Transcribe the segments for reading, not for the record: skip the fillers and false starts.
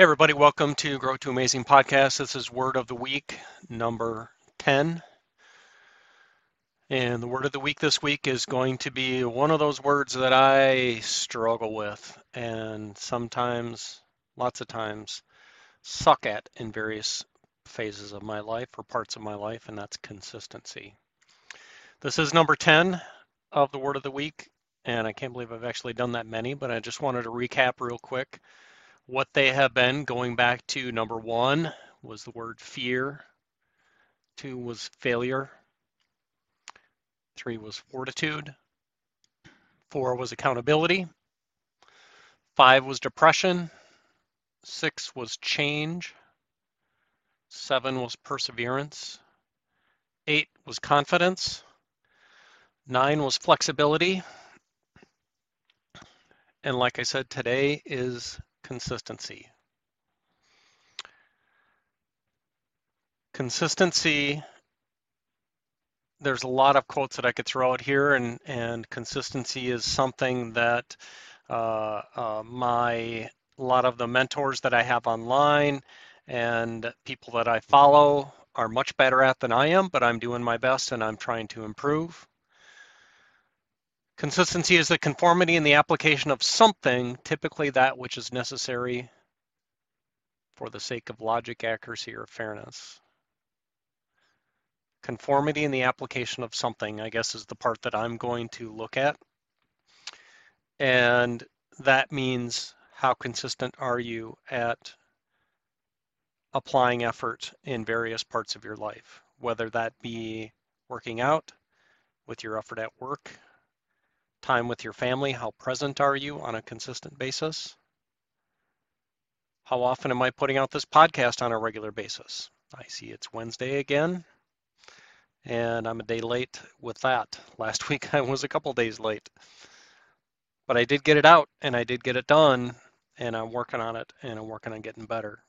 Hey everybody, welcome to Grow to Amazing podcast. This is Word of the Week number 10. And the word of the week this week is going to be one of those words that I struggle with and sometimes, lots of times, suck at in various phases of my life or parts of my life, and that's consistency. This is number 10 of the word of the week, and I can't believe I've actually done that many, but I just wanted to recap real quick what they have been. Going back to number 1 was the word fear, 2 was failure, 3 was fortitude, 4 was accountability, 5 was depression, 6 was change, 7 was perseverance, 8 was confidence, 9 was flexibility, and like I said, today is consistency. Consistency, there's a lot of quotes that I could throw out here, and consistency is something that a lot of the mentors that I have online and people that I follow are much better at than I am, but I'm doing my best and I'm trying to improve. Consistency is the conformity in the application of something, typically that which is necessary for the sake of logic, accuracy, or fairness. Conformity in the application of something, I guess, is the part that I'm going to look at. And that means, how consistent are you at applying effort in various parts of your life, whether that be working out, with your effort at work, time with your family, how present are you on a consistent basis? How often am I putting out this podcast on a regular basis? I see it's Wednesday again, and I'm a day late with that. Last week I was a couple days late, but I did get it out and I did get it done, and I'm working on it and I'm working on getting better.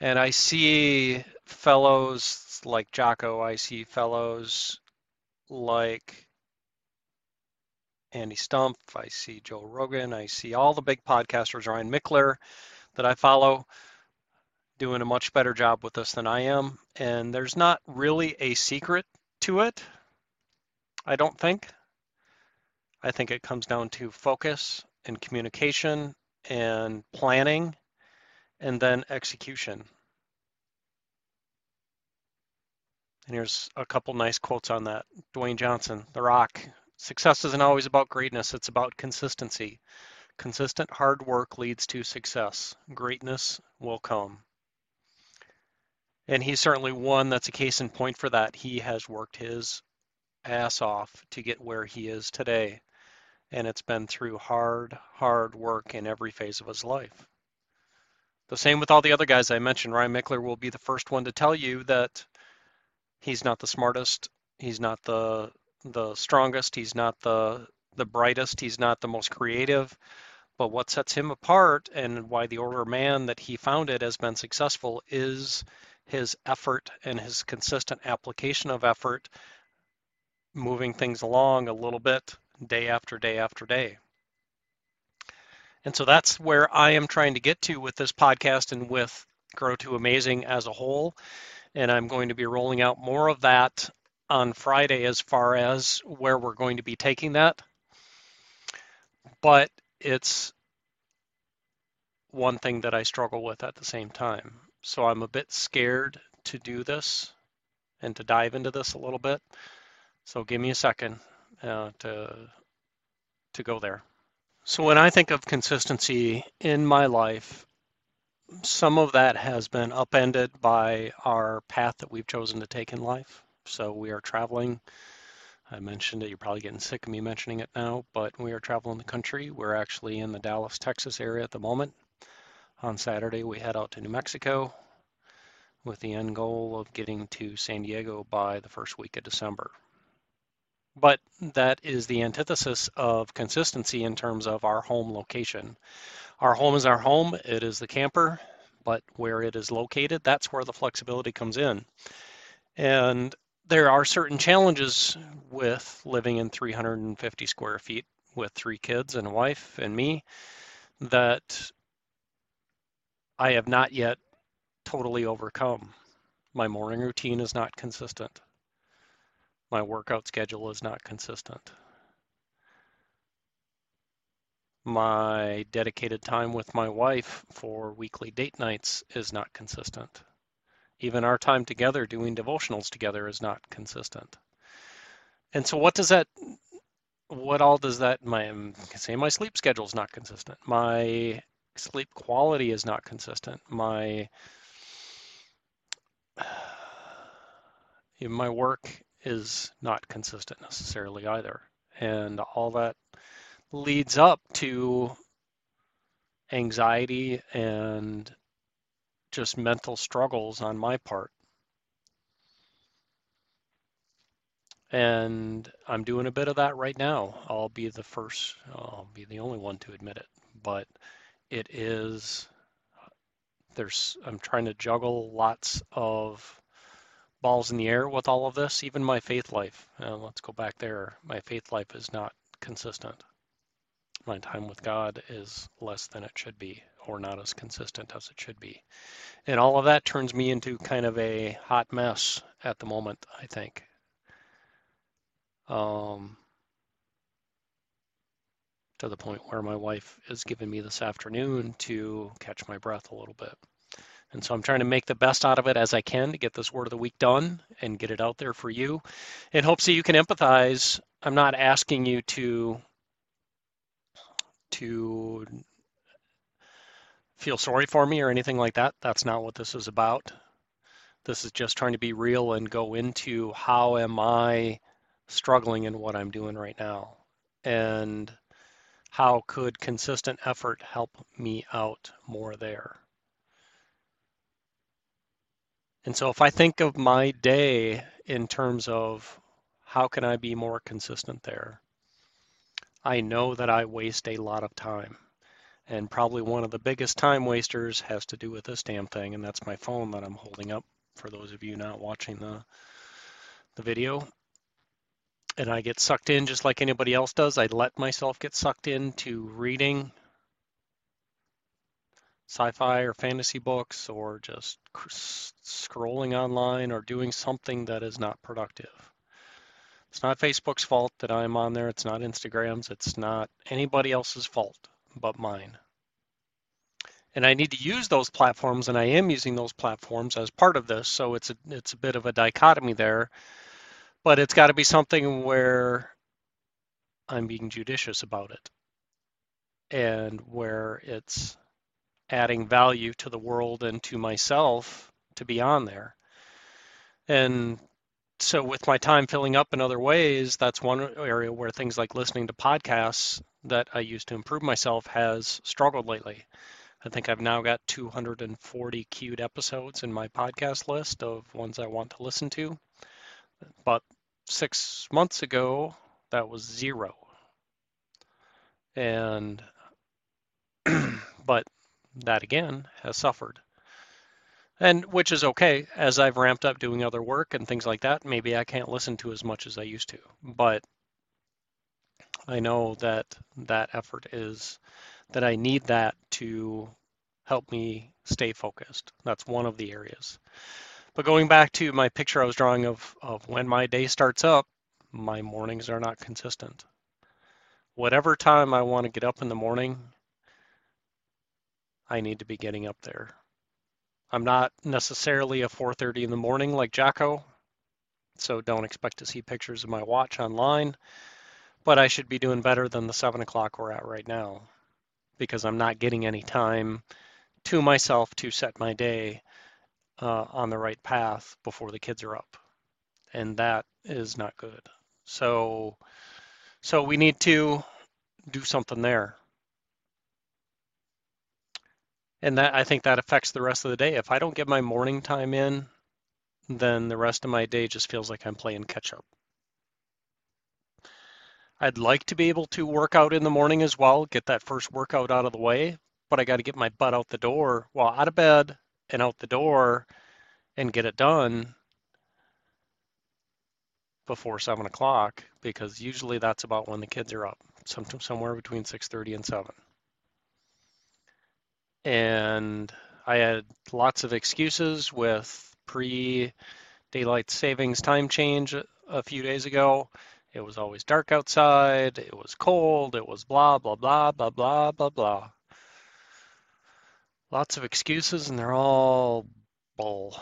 And I see fellows like Jocko, I see fellows like Andy Stumpf, I see Joe Rogan, I see all the big podcasters, Ryan Mickler, that I follow, doing a much better job with this than I am. And there's not really a secret to it, I don't think. I think it comes down to focus and communication and planning and then execution. And here's a couple nice quotes on that. Dwayne Johnson, The Rock. Success isn't always about greatness. It's about consistency. Consistent hard work leads to success. Greatness will come. And he's certainly one that's a case in point for that. He has worked his ass off to get where he is today. And it's been through hard work in every phase of his life. The same with all the other guys I mentioned. Ryan Mickler will be the first one to tell you that he's not the smartest, he's not the strongest, he's not the brightest, he's not the most creative. But what sets him apart and why the Order of Man that he founded has been successful is his effort and his consistent application of effort, moving things along a little bit day after day after day. And so that's where I am trying to get to with this podcast and with Grow to Amazing as a whole. And I'm going to be rolling out more of that on Friday as far as where we're going to be taking that. But it's one thing that I struggle with at the same time. So I'm a bit scared to do this and to dive into this a little bit. So give me a second to go there. So when I think of consistency in my life, some of that has been upended by our path that we've chosen to take in life. So we are traveling. I mentioned it. You're probably getting sick of me mentioning it now, but we are traveling the country. We're actually in the Dallas, Texas area at the moment. On Saturday, we head out to New Mexico with the end goal of getting to San Diego by the first week of December. But that is the antithesis of consistency in terms of our home location. Our home is our home. It is the camper, but where it is located, that's where the flexibility comes in. And there are certain challenges with living in 350 square feet with 3 kids and a wife and me that I have not yet totally overcome. My morning routine is not consistent. My workout schedule is not consistent. My dedicated time with my wife for weekly date nights is not consistent. Even our time together doing devotionals together is not consistent. And so what does that, what all does that, my sleep schedule is not consistent. My sleep quality is not consistent. My work is not consistent necessarily either. And all that leads up to anxiety and just mental struggles on my part. And I'm doing a bit of that right now. I'll be the only one to admit it, but I'm trying to juggle lots of balls in the air with all of this, even my faith life. Let's go back there. My faith life is not consistent. My time with God is less than it should be, or not as consistent as it should be. And all of that turns me into kind of a hot mess at the moment, I think. To the point where my wife is giving me this afternoon to catch my breath a little bit. And so I'm trying to make the best out of it as I can to get this word of the week done and get it out there for you in hopes that you can empathize. I'm not asking you to feel sorry for me or anything like that. That's not what this is about. This is just trying to be real and go into how am I struggling in what I'm doing right now, and how could consistent effort help me out more there. And so if I think of my day in terms of how can I be more consistent there, I know that I waste a lot of time. And probably one of the biggest time wasters has to do with this damn thing, and that's my phone that I'm holding up for those of you not watching the video. And I get sucked in just like anybody else does. I let myself get sucked into reading sci-fi or fantasy books, or just scrolling online, or doing something that is not productive. It's not Facebook's fault that I'm on there. It's not Instagram's. It's not anybody else's fault but mine. And I need to use those platforms, and I am using those platforms as part of this. So it's a bit of a dichotomy there. But it's got to be something where I'm being judicious about it, and where it's adding value to the world and to myself to be on there. And so with my time filling up in other ways, that's one area where things like listening to podcasts that I used to improve myself has struggled lately. I think I've now got 240 queued episodes in my podcast list of ones I want to listen to. But 6 months ago, that was zero. And, but that again has suffered. And which is okay, as I've ramped up doing other work and things like that, maybe I can't listen to as much as I used to. But I know that effort is, that I need that to help me stay focused. That's one of the areas. But going back to my picture I was drawing of when my day starts up, my mornings are not consistent. Whatever time I want to get up in the morning, I need to be getting up there. I'm not necessarily a 4:30 in the morning like Jocko, so don't expect to see pictures of my watch online, but I should be doing better than the 7 o'clock we're at right now, because I'm not getting any time to myself to set my day on the right path before the kids are up. And that is not good. So we need to do something there. And that, I think that affects the rest of the day. If I don't get my morning time in, then the rest of my day just feels like I'm playing catch up. I'd like to be able to work out in the morning as well, get that first workout out of the way, but I got to get my butt out the door, well, out of bed, and out the door and get it done before 7 o'clock, because usually that's about when the kids are up, somewhere between 6:30 and 7. and I had lots of excuses with pre-daylight savings time change a few days ago. It was always dark outside, it was cold, it was blah, blah, blah, blah, blah, blah, blah. Lots of excuses, and they're all bull.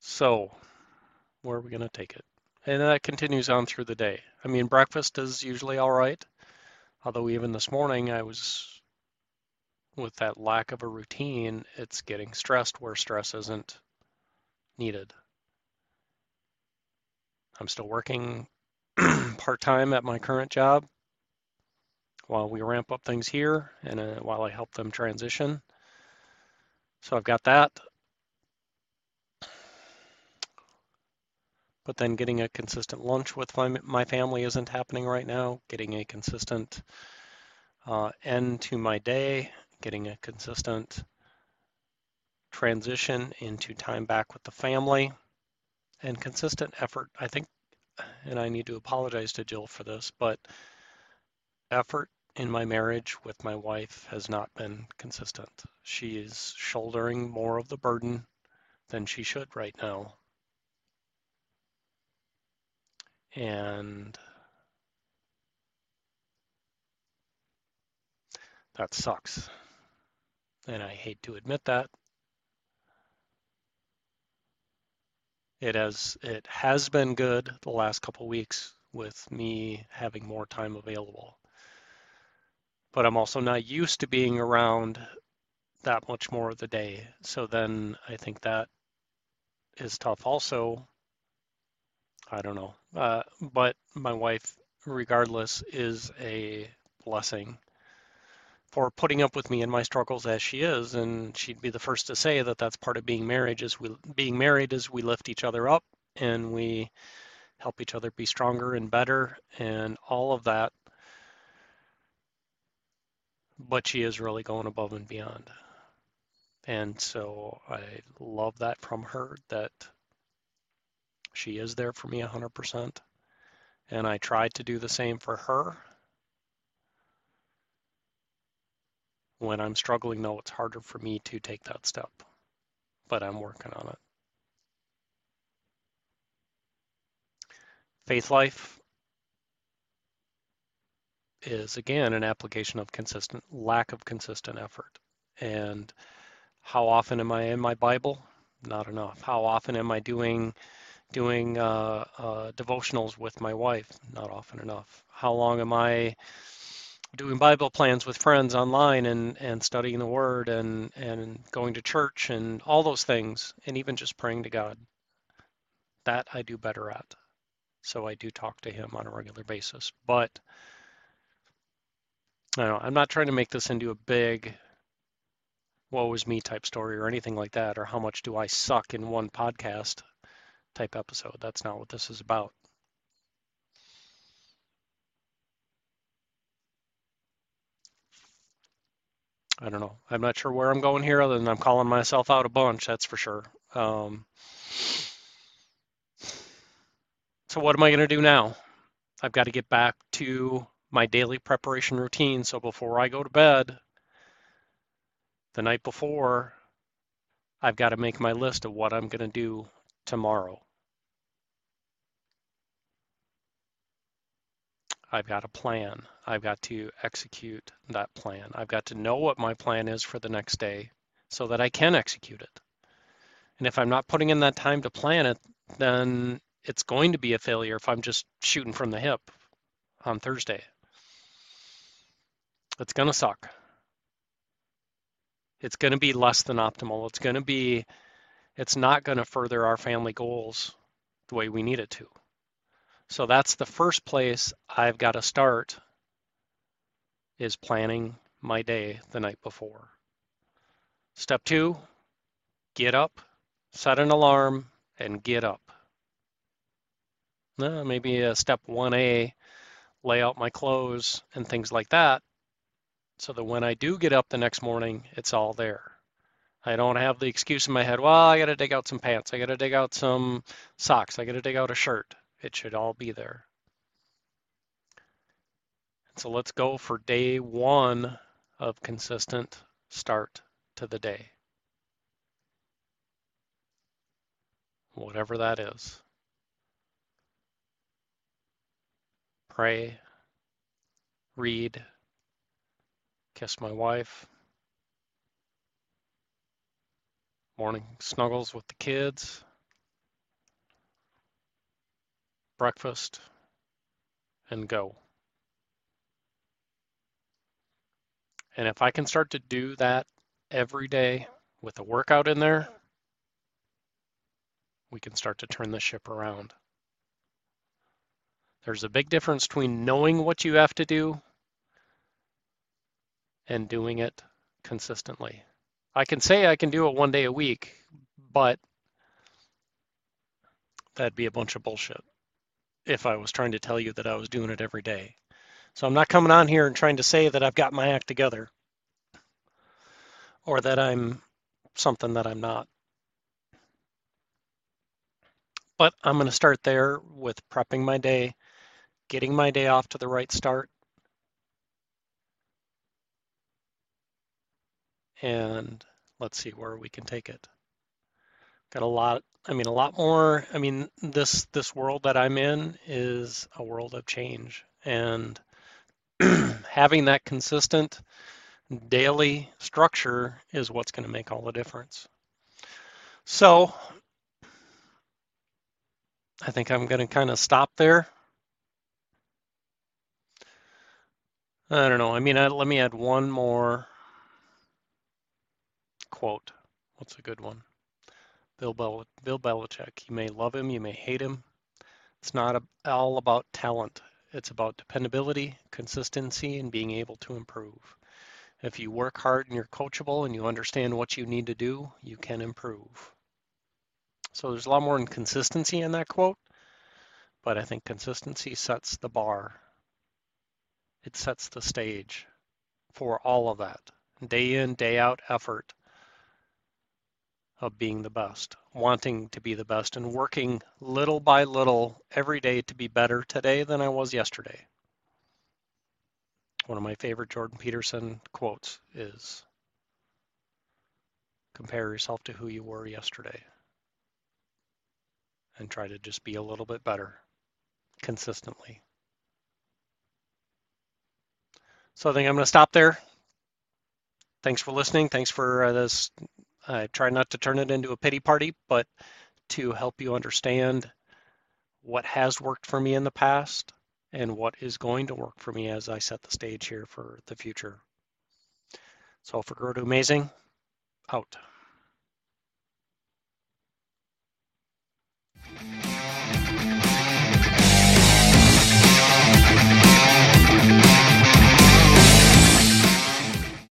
So, where are we going to take it? And that continues on through the day. I mean, breakfast is usually all right. Although even this morning, I was, with that lack of a routine, it's getting stressed where stress isn't needed. I'm still working part-time at my current job while we ramp up things here and while I help them transition. So I've got that. But then getting a consistent lunch with my family isn't happening right now. Getting a consistent end to my day, getting a consistent transition into time back with the family, and consistent effort, I think, and I need to apologize to Jill for this, but effort in my marriage with my wife has not been consistent. She is shouldering more of the burden than she should right now. And that sucks. And I hate to admit that. It has been good the last couple of weeks with me having more time available. But I'm also not used to being around that much more of the day. So then I think that is tough also. I don't know, but my wife, regardless, is a blessing for putting up with me and my struggles as she is, and she'd be the first to say that that's part of being married is we lift each other up and we help each other be stronger and better and all of that. But she is really going above and beyond, and so I love that from her, that she is there for me 100%, and I tried to do the same for her. When I'm struggling, though, it's harder for me to take that step, but I'm working on it. Faith life is, again, an application of lack of consistent effort. And how often am I in my Bible? Not enough. How often am I doing devotionals with my wife? Not often enough. How long am I doing Bible plans with friends online and studying the Word and going to church and all those things, and even just praying to God? That I do better at. So I do talk to Him on a regular basis. But I don't know, I'm not trying to make this into a big woe is me type story or anything like that, or how much do I suck in one podcast type episode. That's not what this is about. I don't know. I'm not sure where I'm going here, other than I'm calling myself out a bunch, that's for sure. So what am I going to do now? I've got to get back to my daily preparation routine. So before I go to bed, the night before, I've got to make my list of what I'm going to do tomorrow. I've got a plan. I've got to execute that plan. I've got to know what my plan is for the next day so that I can execute it. And if I'm not putting in that time to plan it, then it's going to be a failure if I'm just shooting from the hip on Thursday. It's going to suck. It's going to be less than optimal. It's not going to further our family goals the way we need it to. So that's the first place I've got to start, is planning my day the night before. Step two, get up, set an alarm, and get up. No, maybe a step 1A, lay out my clothes and things like that, so that when I do get up the next morning, it's all there. I don't have the excuse in my head, well, I got to dig out some pants, I got to dig out some socks, I got to dig out a shirt. It should all be there. So let's go for day one of consistent start to the day, whatever that is. Pray, read, kiss my wife, morning snuggles with the kids, breakfast, and go. And if I can start to do that every day with a workout in there, we can start to turn the ship around. There's a big difference between knowing what you have to do and doing it consistently. I can say I can do it one day a week, but that'd be a bunch of bullshit if I was trying to tell you that I was doing it every day. So I'm not coming on here and trying to say that I've got my act together or that I'm something that I'm not. But I'm going to start there with prepping my day, getting my day off to the right start, and let's see where we can take it. Got a lot more. This world that I'm in is a world of change, and having that consistent daily structure is what's going to make all the difference. So I think I'm going to kind of stop there. I don't know. Let me add one more quote. What's a good one? Bill Belichick. You may love him, you may hate him. It's not all about talent. It's about dependability, consistency, and being able to improve. If you work hard and you're coachable and you understand what you need to do, you can improve. So there's a lot more inconsistency in that quote, but I think consistency sets the bar. It sets the stage for all of that. Day in, day out effort of being the best, wanting to be the best, and working little by little every day to be better today than I was yesterday. One of my favorite Jordan Peterson quotes is, compare yourself to who you were yesterday and try to just be a little bit better consistently. So I think I'm going to stop there. Thanks for listening. Thanks for this. I try not to turn it into a pity party, but to help you understand what has worked for me in the past and what is going to work for me as I set the stage here for the future. So for Grow to Amazing, out.